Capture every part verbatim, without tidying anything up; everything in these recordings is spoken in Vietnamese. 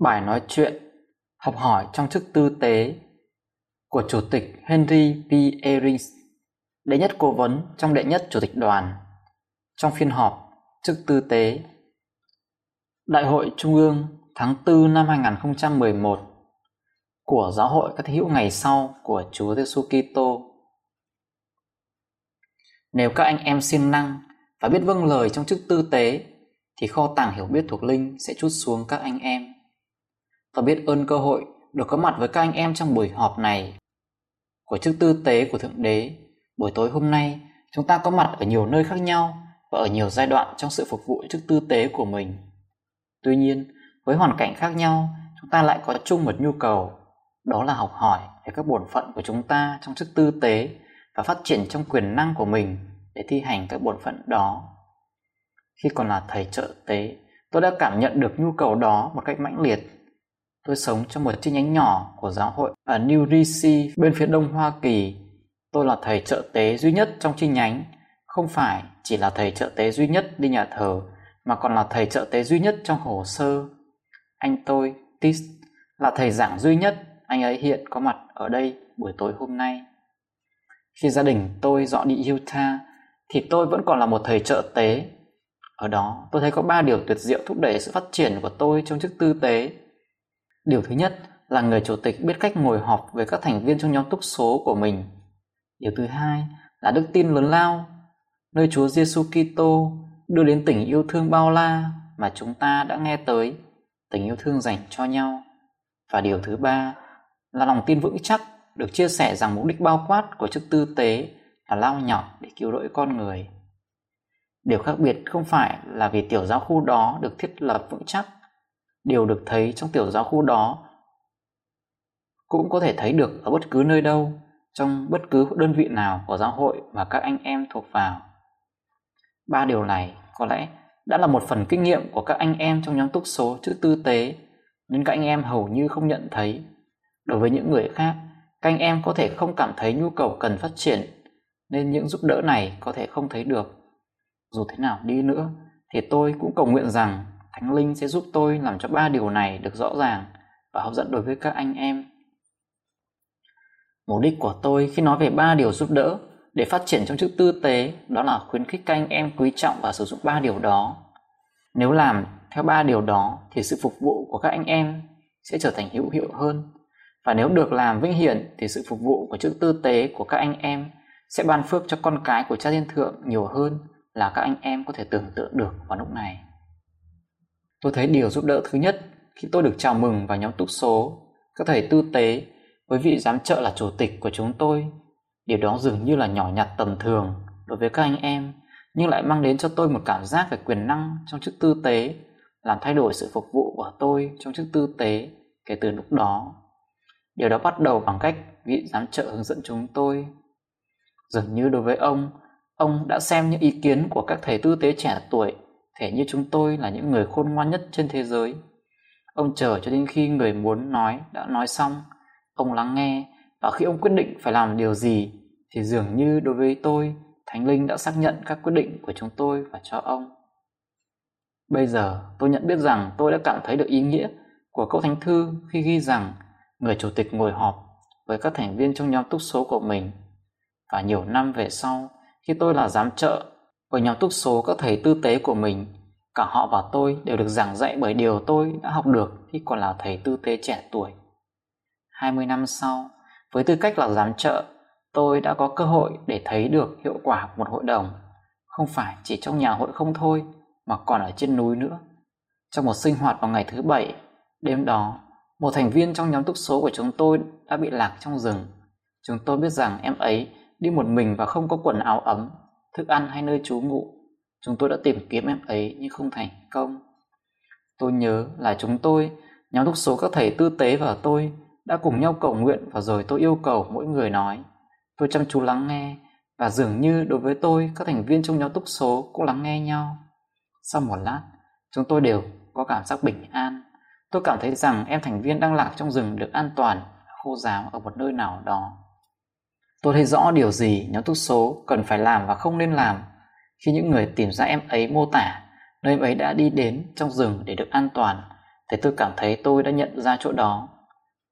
Bài nói chuyện học hỏi trong chức tư tế của Chủ tịch Henry P. Eyring, đệ nhất cố vấn trong đệ nhất Chủ tịch đoàn, trong phiên họp chức tư tế. Đại hội Trung ương tháng tư năm hai không một một của Giáo hội các Thánh hữu Ngày Sau của Chúa Giêsu Kitô. Nếu các anh em siêng năng và biết vâng lời trong chức tư tế thì kho tàng hiểu biết thuộc linh sẽ trút xuống các anh em. Tôi biết ơn cơ hội được có mặt với các anh em trong buổi họp này của chức tư tế của Thượng Đế. Buổi tối hôm nay, chúng ta có mặt ở nhiều nơi khác nhau và ở nhiều giai đoạn trong sự phục vụ chức tư tế của mình. Tuy nhiên, với hoàn cảnh khác nhau, chúng ta lại có chung một nhu cầu, đó là học hỏi về các bổn phận của chúng ta trong chức tư tế và phát triển trong quyền năng của mình để thi hành các bổn phận đó. Khi còn là thầy trợ tế, tôi đã cảm nhận được nhu cầu đó một cách mãnh liệt. Tôi sống trong một chi nhánh nhỏ của giáo hội ở New Jersey bên phía đông Hoa Kỳ. Tôi là thầy trợ tế duy nhất trong chi nhánh, không phải chỉ là thầy trợ tế duy nhất đi nhà thờ, mà còn là thầy trợ tế duy nhất trong hồ sơ. Anh tôi, Tis, là thầy giảng duy nhất, anh ấy hiện có mặt ở đây buổi tối hôm nay. Khi gia đình tôi dọn đi Utah, thì tôi vẫn còn là một thầy trợ tế. Ở đó, tôi thấy có ba điều tuyệt diệu thúc đẩy sự phát triển của tôi trong chức tư tế. Điều thứ nhất là người chủ tịch biết cách ngồi họp với các thành viên trong nhóm túc số của mình. Điều thứ hai là đức tin lớn lao, nơi Chúa Giêsu Kitô đưa đến tình yêu thương bao la mà chúng ta đã nghe tới, tình yêu thương dành cho nhau. Và điều thứ ba là lòng tin vững chắc được chia sẻ rằng mục đích bao quát của chức tư tế là lao nhỏ để cứu rỗi con người. Điều khác biệt không phải là vì tiểu giáo khu đó được thiết lập vững chắc. Điều được thấy trong tiểu giáo khu đó cũng có thể thấy được ở bất cứ nơi đâu, trong bất cứ đơn vị nào của giáo hội mà các anh em thuộc vào. Ba điều này có lẽ đã là một phần kinh nghiệm của các anh em trong nhóm túc số chữ tư tế, nên các anh em hầu như không nhận thấy. Đối với những người khác, các anh em có thể không cảm thấy nhu cầu cần phát triển, nên những giúp đỡ này có thể không thấy được. Dù thế nào đi nữa, thì tôi cũng cầu nguyện rằng Thánh Linh sẽ giúp tôi làm cho ba điều này được rõ ràng và hấp dẫn đối với các anh em. Mục đích của tôi khi nói về ba điều giúp đỡ để phát triển trong chức tư tế đó là khuyến khích các anh em quý trọng và sử dụng ba điều đó. Nếu làm theo ba điều đó thì sự phục vụ của các anh em sẽ trở thành hữu hiệu hơn, và nếu được làm vinh hiển thì sự phục vụ của chức tư tế của các anh em sẽ ban phước cho con cái của Cha Thiên Thượng nhiều hơn là các anh em có thể tưởng tượng được vào lúc này. Tôi thấy điều giúp đỡ thứ nhất khi tôi được chào mừng vào nhóm túc số các thầy tư tế với vị giám trợ là chủ tịch của chúng tôi. Điều đó dường như là nhỏ nhặt tầm thường đối với các anh em, nhưng lại mang đến cho tôi một cảm giác về quyền năng trong chức tư tế, làm thay đổi sự phục vụ của tôi trong chức tư tế kể từ lúc đó. Điều đó bắt đầu bằng cách vị giám trợ hướng dẫn chúng tôi. Dường như đối với ông, ông đã xem những ý kiến của các thầy tư tế trẻ tuổi thể như chúng tôi là những người khôn ngoan nhất trên thế giới. Ông chờ cho đến khi người muốn nói đã nói xong, ông lắng nghe, và khi ông quyết định phải làm điều gì thì dường như đối với tôi, Thánh Linh đã xác nhận các quyết định của chúng tôi và cho ông. Bây giờ tôi nhận biết rằng tôi đã cảm thấy được ý nghĩa của câu thánh thư khi ghi rằng người chủ tịch ngồi họp với các thành viên trong nhóm túc số của mình. Và nhiều năm về sau, khi tôi là giám trợ ở nhóm túc số các thầy tư tế của mình, cả họ và tôi đều được giảng dạy bởi điều tôi đã học được khi còn là thầy tư tế trẻ tuổi. hai mươi năm sau, với tư cách là giám trợ, tôi đã có cơ hội để thấy được hiệu quả của một hội đồng, không phải chỉ trong nhà hội không thôi, mà còn ở trên núi nữa. Trong một sinh hoạt vào ngày thứ bảy, đêm đó, một thành viên trong nhóm túc số của chúng tôi đã bị lạc trong rừng. Chúng tôi biết rằng em ấy đi một mình và không có quần áo ấm, thức ăn hay nơi trú ngụ. Chúng tôi đã tìm kiếm em ấy nhưng không thành công. Tôi nhớ là chúng tôi, nhóm đúc số các thầy tư tế và tôi, đã cùng nhau cầu nguyện và rồi tôi yêu cầu mỗi người nói. Tôi chăm chú lắng nghe và dường như đối với tôi, các thành viên trong nhóm túc số cũng lắng nghe nhau. Sau một lát, chúng tôi đều có cảm giác bình an. Tôi cảm thấy rằng em thành viên đang lạc trong rừng được an toàn, khô ráo ở một nơi nào đó. Tôi thấy rõ điều gì nhóm túc số cần phải làm và không nên làm khi những người tìm ra em ấy mô tả nơi em ấy đã đi đến trong rừng để được an toàn, thì tôi cảm thấy tôi đã nhận ra chỗ đó.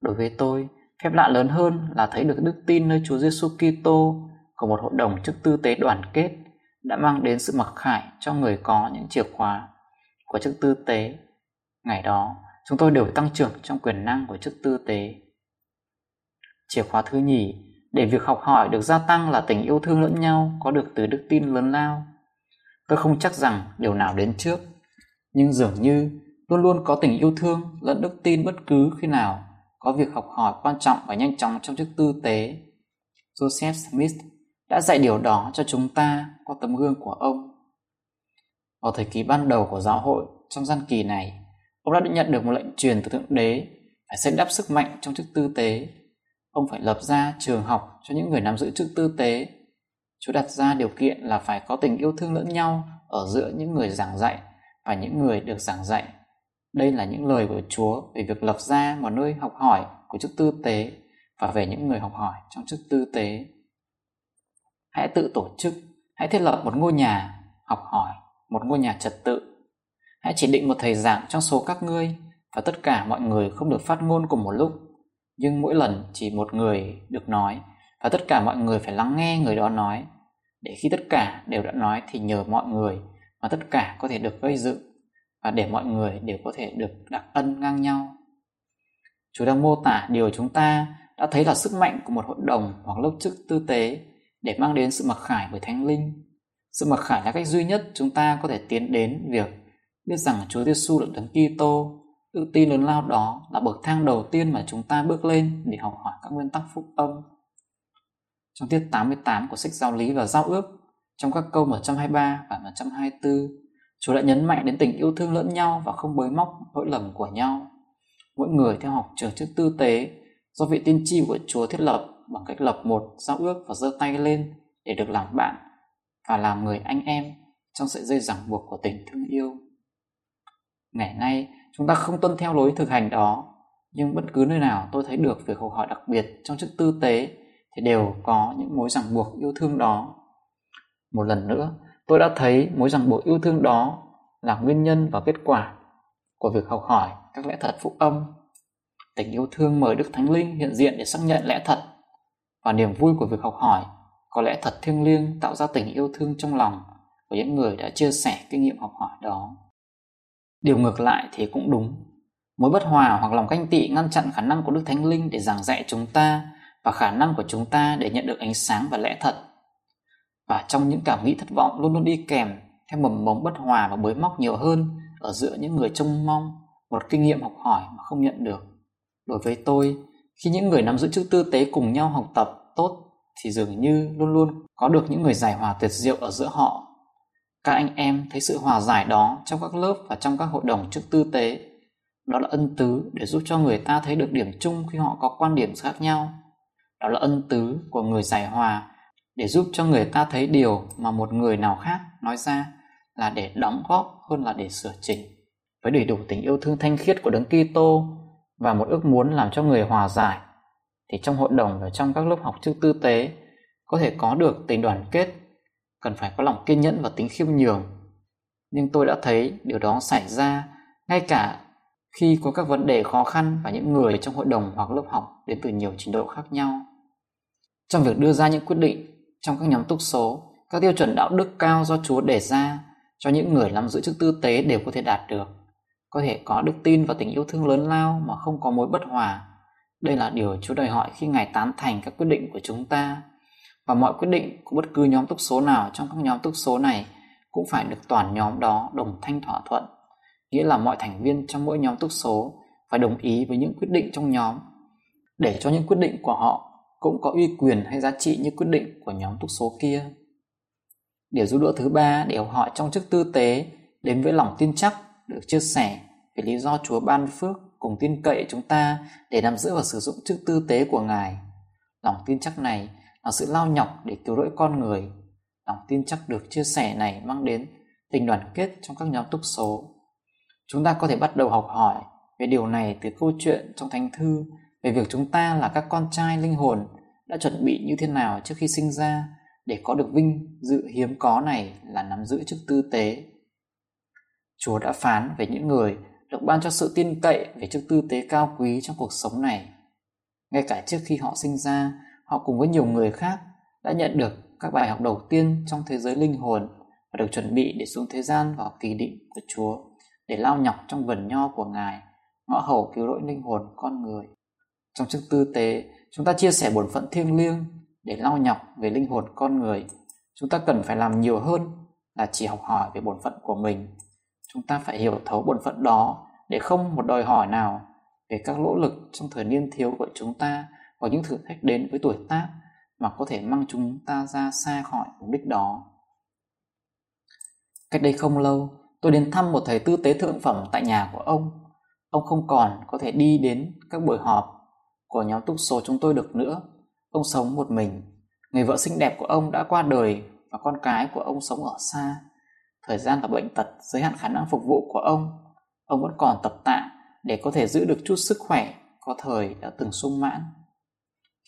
Đối với tôi, phép lạ lớn hơn là thấy được đức tin nơi Chúa Giêsu Kitô của một hội đồng chức tư tế đoàn kết đã mang đến sự mặc khải cho người có những chìa khóa của chức tư tế. Ngày đó, chúng tôi đều tăng trưởng trong quyền năng của chức tư tế. Chìa khóa thứ nhì để việc học hỏi được gia tăng là tình yêu thương lẫn nhau có được từ đức tin lớn lao. Tôi không chắc rằng điều nào đến trước, nhưng dường như luôn luôn có tình yêu thương lẫn đức tin bất cứ khi nào có việc học hỏi quan trọng và nhanh chóng trong chức tư tế. Joseph Smith đã dạy điều đó cho chúng ta qua tấm gương của ông. Vào thời kỳ ban đầu của giáo hội, trong gian kỳ này, ông đã nhận được một lệnh truyền từ Thượng Đế phải xây đắp sức mạnh trong chức tư tế. Ông phải lập ra trường học cho những người nắm giữ chức tư tế. Chúa đặt ra điều kiện là phải có tình yêu thương lẫn nhau ở giữa những người giảng dạy và những người được giảng dạy. Đây là những lời của Chúa về việc lập ra một nơi học hỏi của chức tư tế và về những người học hỏi trong chức tư tế. Hãy tự tổ chức, hãy thiết lập một ngôi nhà học hỏi, một ngôi nhà trật tự. Hãy chỉ định một thầy giảng trong số các ngươi và tất cả mọi người không được phát ngôn cùng một lúc, nhưng mỗi lần chỉ một người được nói và tất cả mọi người phải lắng nghe người đó nói, để khi tất cả đều đã nói thì nhờ mọi người mà tất cả có thể được gây dựng và để mọi người đều có thể được đặc ân ngang nhau. Chúa đang mô tả điều chúng ta đã thấy là sức mạnh của một hội đồng hoặc lớp chức tư tế để mang đến sự mặc khải bởi Thánh Linh. Sự mặc khải là cách duy nhất chúng ta có thể tiến đến việc biết rằng Chúa Giêsu là Đấng Kitô. Tự tin lớn lao đó là bậc thang đầu tiên mà chúng ta bước lên để học hỏi các nguyên tắc phúc âm. Trong tiết tám mươi tám của sách Giáo lý và Giao ước, trong các câu một trăm hai mươi ba và một trăm hai mươi tư, Chúa đã nhấn mạnh đến tình yêu thương lẫn nhau và không bới móc lỗi lầm của nhau. Mỗi người theo học trường chức tư tế do vị tiên tri của Chúa thiết lập bằng cách lập một giao ước và giơ tay lên để được làm bạn và làm người anh em trong sợi dây ràng buộc của tình thương yêu. Ngày nay, chúng ta không tuân theo lối thực hành đó, nhưng bất cứ nơi nào tôi thấy được việc học hỏi đặc biệt trong chức tư tế thì đều có những mối ràng buộc yêu thương đó. Một lần nữa, tôi đã thấy mối ràng buộc yêu thương đó là nguyên nhân và kết quả của việc học hỏi các lẽ thật phúc âm. Tình yêu thương mời Đức Thánh Linh hiện diện để xác nhận lẽ thật, và niềm vui của việc học hỏi có lẽ thật thiêng liêng tạo ra tình yêu thương trong lòng của những người đã chia sẻ kinh nghiệm học hỏi đó. Điều ngược lại thì cũng đúng. Mối bất hòa hoặc lòng ganh tị ngăn chặn khả năng của Đức Thánh Linh để giảng dạy chúng ta và khả năng của chúng ta để nhận được ánh sáng và lẽ thật. Và trong những cảm nghĩ thất vọng luôn luôn đi kèm theo mầm mống bất hòa và bới móc nhiều hơn ở giữa những người trông mong một kinh nghiệm học hỏi mà không nhận được. Đối với tôi, khi những người nắm giữ chức tư tế cùng nhau học tập tốt thì dường như luôn luôn có được những người giải hòa tuyệt diệu ở giữa họ. Các anh em thấy sự hòa giải đó trong các lớp và trong các hội đồng chức tư tế. Đó là ân tứ để giúp cho người ta thấy được điểm chung khi họ có quan điểm khác nhau. Đó là ân tứ của người giải hòa để giúp cho người ta thấy điều mà một người nào khác nói ra là để đóng góp hơn là để sửa chỉnh. Với đầy đủ tình yêu thương thanh khiết của Đấng Kitô và một ước muốn làm cho người hòa giải, thì trong hội đồng và trong các lớp học chức tư tế có thể có được tình đoàn kết. Cần phải có lòng kiên nhẫn và tính khiêm nhường. Nhưng tôi đã thấy điều đó xảy ra ngay cả khi có các vấn đề khó khăn và những người trong hội đồng hoặc lớp học đến từ nhiều trình độ khác nhau. Trong việc đưa ra những quyết định trong các nhóm túc số, các tiêu chuẩn đạo đức cao do Chúa đề ra cho những người nắm giữ chức tư tế đều có thể đạt được. Có thể có đức tin và tình yêu thương lớn lao mà không có mối bất hòa. Đây là điều Chúa đòi hỏi khi Ngài tán thành các quyết định của chúng ta. Và mọi quyết định của bất cứ nhóm túc số nào trong các nhóm túc số này cũng phải được toàn nhóm đó đồng thanh thỏa thuận, nghĩa là mọi thành viên trong mỗi nhóm túc số phải đồng ý với những quyết định trong nhóm, để cho những quyết định của họ cũng có uy quyền hay giá trị như quyết định của nhóm túc số kia. Điều giúp đỡ thứ ba để học hỏi trong chức tư tế đến với lòng tin chắc được chia sẻ về lý do Chúa ban phước cùng tin cậy chúng ta để nắm giữ và sử dụng chức tư tế của Ngài. Lòng tin chắc này là sự lao nhọc để cứu rỗi con người. Lòng tin chắc được chia sẻ này mang đến tình đoàn kết trong các nhóm túc số. Chúng ta có thể bắt đầu học hỏi về điều này từ câu chuyện trong Thánh Thư về việc chúng ta là các con trai linh hồn đã chuẩn bị như thế nào trước khi sinh ra để có được vinh dự hiếm có này là nắm giữ chức tư tế. Chúa đã phán về những người được ban cho sự tin cậy về chức tư tế cao quý trong cuộc sống này. Ngay cả trước khi họ sinh ra, họ cùng với nhiều người khác đã nhận được các bài học đầu tiên trong thế giới linh hồn và được chuẩn bị để xuống thế gian vào kỳ định của Chúa, để lao nhọc trong vườn nho của Ngài, ngõ hầu cứu rỗi linh hồn con người. Trong chức tư tế, chúng ta chia sẻ bổn phận thiêng liêng để lao nhọc về linh hồn con người. Chúng ta cần phải làm nhiều hơn là chỉ học hỏi về bổn phận của mình. Chúng ta phải hiểu thấu bổn phận đó để không một đòi hỏi nào về các nỗ lực trong thời niên thiếu của chúng ta và những thử thách đến với tuổi tác mà có thể mang chúng ta ra xa khỏi mục đích đó. Cách đây không lâu, tôi đến thăm một thầy tư tế thượng phẩm tại nhà của ông. Ông không còn có thể đi đến các buổi họp của nhóm túc số chúng tôi được nữa. Ông sống một mình. Người vợ xinh đẹp của ông đã qua đời và con cái của ông sống ở xa. Thời gian và bệnh tật giới hạn khả năng phục vụ của ông. Ông vẫn còn tập tạ để có thể giữ được chút sức khỏe có thời đã từng sung mãn.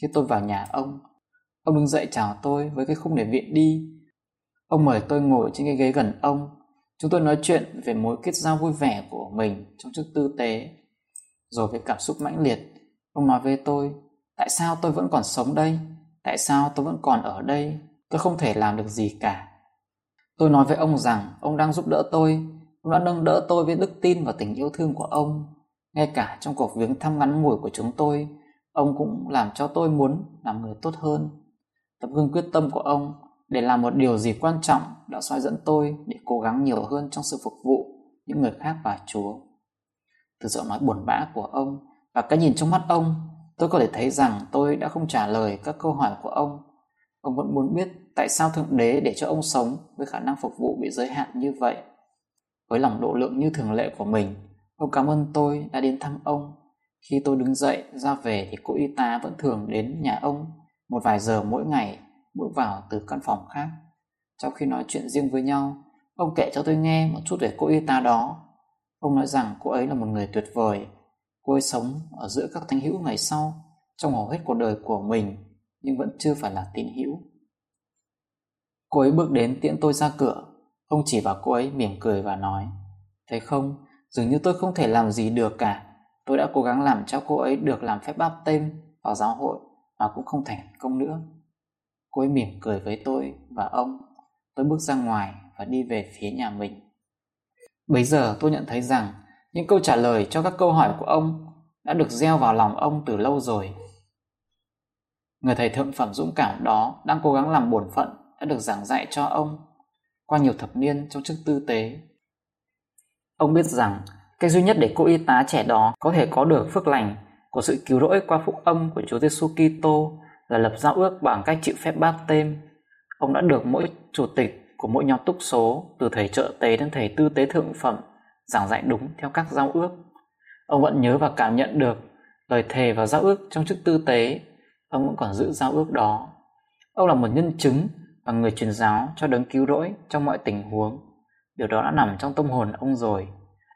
Khi tôi vào nhà ông, ông đứng dậy chào tôi với cái khung để viện đi. Ông mời tôi ngồi trên cái ghế gần ông. Chúng tôi nói chuyện về mối kết giao vui vẻ của mình trong chức tư tế. Rồi với cảm xúc mãnh liệt, ông nói với tôi, tại sao tôi vẫn còn sống đây? Tại sao tôi vẫn còn ở đây? Tôi không thể làm được gì cả. Tôi nói với ông rằng ông đang giúp đỡ tôi. Ông đã nâng đỡ tôi với đức tin và tình yêu thương của ông. Ngay cả trong cuộc viếng thăm ngắn ngủi của chúng tôi, ông cũng làm cho tôi muốn làm người tốt hơn. Tấm gương quyết tâm của ông để làm một điều gì quan trọng đã soi dẫn tôi để cố gắng nhiều hơn trong sự phục vụ những người khác và Chúa. Từ giọng nói buồn bã của ông và cái nhìn trong mắt ông, tôi có thể thấy rằng tôi đã không trả lời các câu hỏi của ông. Ông vẫn muốn biết tại sao Thượng Đế để cho ông sống với khả năng phục vụ bị giới hạn như vậy. Với lòng độ lượng như thường lệ của mình, ông cảm ơn tôi đã đến thăm ông. Khi tôi đứng dậy ra về thì cô y tá vẫn thường đến nhà ông một vài giờ mỗi ngày, bước vào từ căn phòng khác. Trong khi nói chuyện riêng với nhau, ông kể cho tôi nghe một chút về cô y tá đó. Ông nói rằng cô ấy là một người tuyệt vời. Cô ấy sống ở giữa các thánh hữu ngày sau trong hầu hết cuộc đời của mình, nhưng vẫn chưa phải là tín hữu. Cô ấy bước đến tiễn tôi ra cửa. Ông chỉ vào cô ấy mỉm cười và nói, thấy không, dường như tôi không thể làm gì được cả. Tôi đã cố gắng làm cho cô ấy được làm phép báp têm vào giáo hội mà cũng không thành công nữa. Cô ấy mỉm cười với tôi và ông. Tôi bước ra ngoài và đi về phía nhà mình. Bấy giờ tôi nhận thấy rằng những câu trả lời cho các câu hỏi của ông đã được gieo vào lòng ông từ lâu rồi. Người thầy thượng phẩm dũng cảm đó đang cố gắng làm bổn phận đã được giảng dạy cho ông qua nhiều thập niên trong chức tư tế. Ông biết rằng cái duy nhất để cô y tá trẻ đó có thể có được phước lành của sự cứu rỗi qua phúc âm của Chúa Giêsu Kitô là lập giao ước bằng cách chịu phép báp têm. Ông đã được mỗi chủ tịch của mỗi nhóm túc số, từ thầy trợ tế đến thầy tư tế thượng phẩm, giảng dạy đúng theo các giao ước. Ông vẫn nhớ và cảm nhận được lời thề và giao ước trong chức tư tế. Ông vẫn còn giữ giao ước đó. Ông là một nhân chứng và người truyền giáo cho đấng cứu rỗi trong mọi tình huống. Điều đó đã nằm trong tâm hồn ông rồi.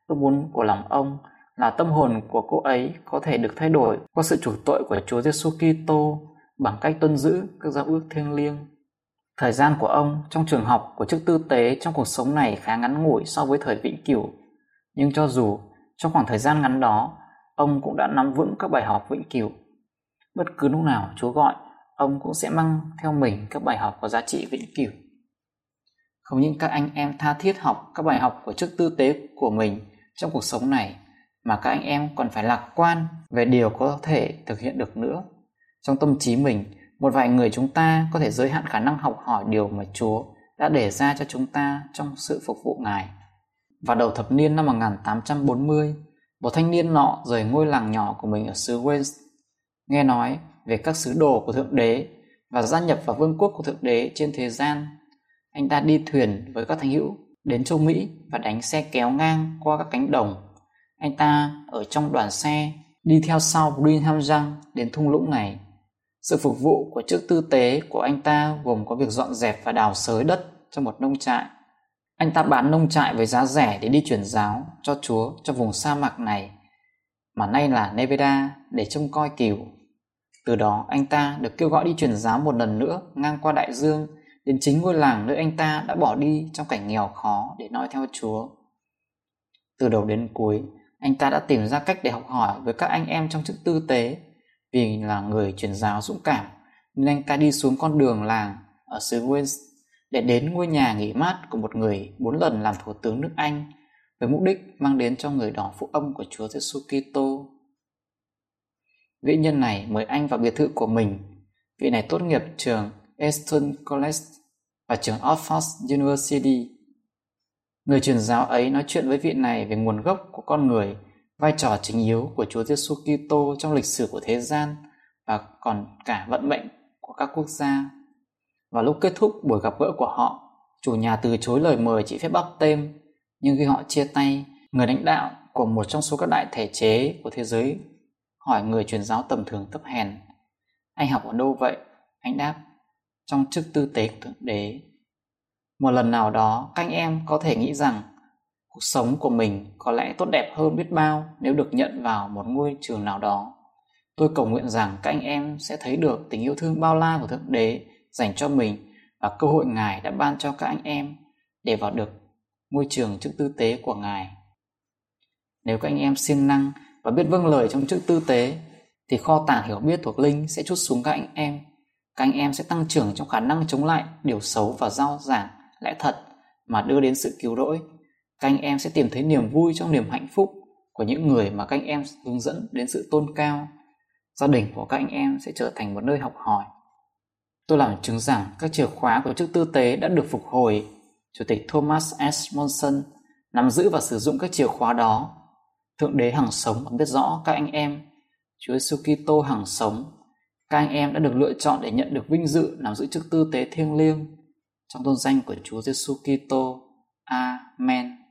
Ước muốn của lòng ông là tâm hồn của cô ấy có thể được thay đổi qua sự chuộc tội của Chúa Giêsu Kitô bằng cách tuân giữ các giao ước thiêng liêng. Thời gian của ông trong trường học của chức tư tế trong cuộc sống này khá ngắn ngủi so với thời vĩnh cửu. Nhưng cho dù trong khoảng thời gian ngắn đó, ông cũng đã nắm vững các bài học vĩnh cửu. Bất cứ lúc nào Chúa gọi, ông cũng sẽ mang theo mình các bài học có giá trị vĩnh cửu. Không những các anh em tha thiết học các bài học của chức tư tế của mình trong cuộc sống này, mà các anh em còn phải lạc quan về điều có thể thực hiện được nữa. Trong tâm trí mình, một vài người chúng ta có thể giới hạn khả năng học hỏi điều mà Chúa đã để ra cho chúng ta trong sự phục vụ Ngài. Vào đầu thập niên năm một nghìn tám trăm bốn mươi, một thanh niên nọ rời ngôi làng nhỏ của mình ở xứ Wales, nghe nói về các sứ đồ của Thượng Đế và gia nhập vào vương quốc của Thượng Đế trên thế gian. anh ta đi thuyền với các thánh hữu đến châu Mỹ và đánh xe kéo ngang qua các cánh đồng. Anh ta ở trong đoàn xe đi theo sau Brigham Young đến thung lũng này. Sự phục vụ của chức tư tế của anh ta gồm có việc dọn dẹp và đào xới đất cho một nông trại. Anh ta bán nông trại với giá rẻ để đi truyền giáo cho Chúa cho vùng sa mạc này, mà nay là Nevada, để trông coi cừu. Từ đó anh ta được kêu gọi đi truyền giáo một lần nữa ngang qua đại dương đến chính ngôi làng nơi anh ta đã bỏ đi trong cảnh nghèo khó để nói theo Chúa. Từ đầu đến cuối, anh ta đã tìm ra cách để học hỏi với các anh em trong chức tư tế. Vì là người truyền giáo dũng cảm nên anh ta đi xuống con đường làng ở xứ Wales để đến ngôi nhà nghỉ mát của một người bốn lần làm thủ tướng nước Anh, với mục đích mang đến cho người đó phúc âm của Chúa Giêsu Kitô. Vị nhân này mời anh vào biệt thự của mình. Vị này tốt nghiệp trường Eastern College và trường Oxford University. Người truyền giáo ấy nói chuyện với vị này về nguồn gốc của con người, vai trò chính yếu của Chúa Giêsu Kitô trong lịch sử của thế gian và còn cả vận mệnh của các quốc gia. Vào lúc kết thúc buổi gặp gỡ của họ, chủ nhà từ chối lời mời chị phép báp têm, nhưng khi họ chia tay, người lãnh đạo của một trong số các đại thể chế của thế giới hỏi người truyền giáo tầm thường thấp hèn: "Anh học ở đâu vậy?" Anh đáp: "Trong chức tư tế của Thượng Đế." Một lần nào đó, các anh em có thể nghĩ rằng cuộc sống của mình có lẽ tốt đẹp hơn biết bao nếu được nhận vào một ngôi trường nào đó. Tôi cầu nguyện rằng các anh em sẽ thấy được tình yêu thương bao la của Thượng Đế dành cho mình và cơ hội Ngài đã ban cho các anh em để vào được môi trường chức tư tế của Ngài. Nếu các anh em siêng năng và biết vâng lời trong chức tư tế, thì kho tàng hiểu biết thuộc linh sẽ trút xuống các anh em. Các anh em sẽ tăng trưởng trong khả năng chống lại điều xấu và rao giảng lẽ thật mà đưa đến sự cứu rỗi. Các anh em sẽ tìm thấy niềm vui trong niềm hạnh phúc của những người mà các anh em hướng dẫn đến sự tôn cao. Gia đình của các anh em sẽ trở thành một nơi học hỏi. Tôi làm chứng rằng các chìa khóa của chức tư tế đã được phục hồi. Chủ tịch Thomas S. Monson nắm giữ và sử dụng các chìa khóa đó. Thượng Đế hằng sống và biết rõ các anh em. Chúa Giêsu Kitô hằng sống. Các anh em đã được lựa chọn để nhận được vinh dự nắm giữ chức tư tế thiêng liêng. Trong tôn danh của Chúa Giêsu Kitô. Amen.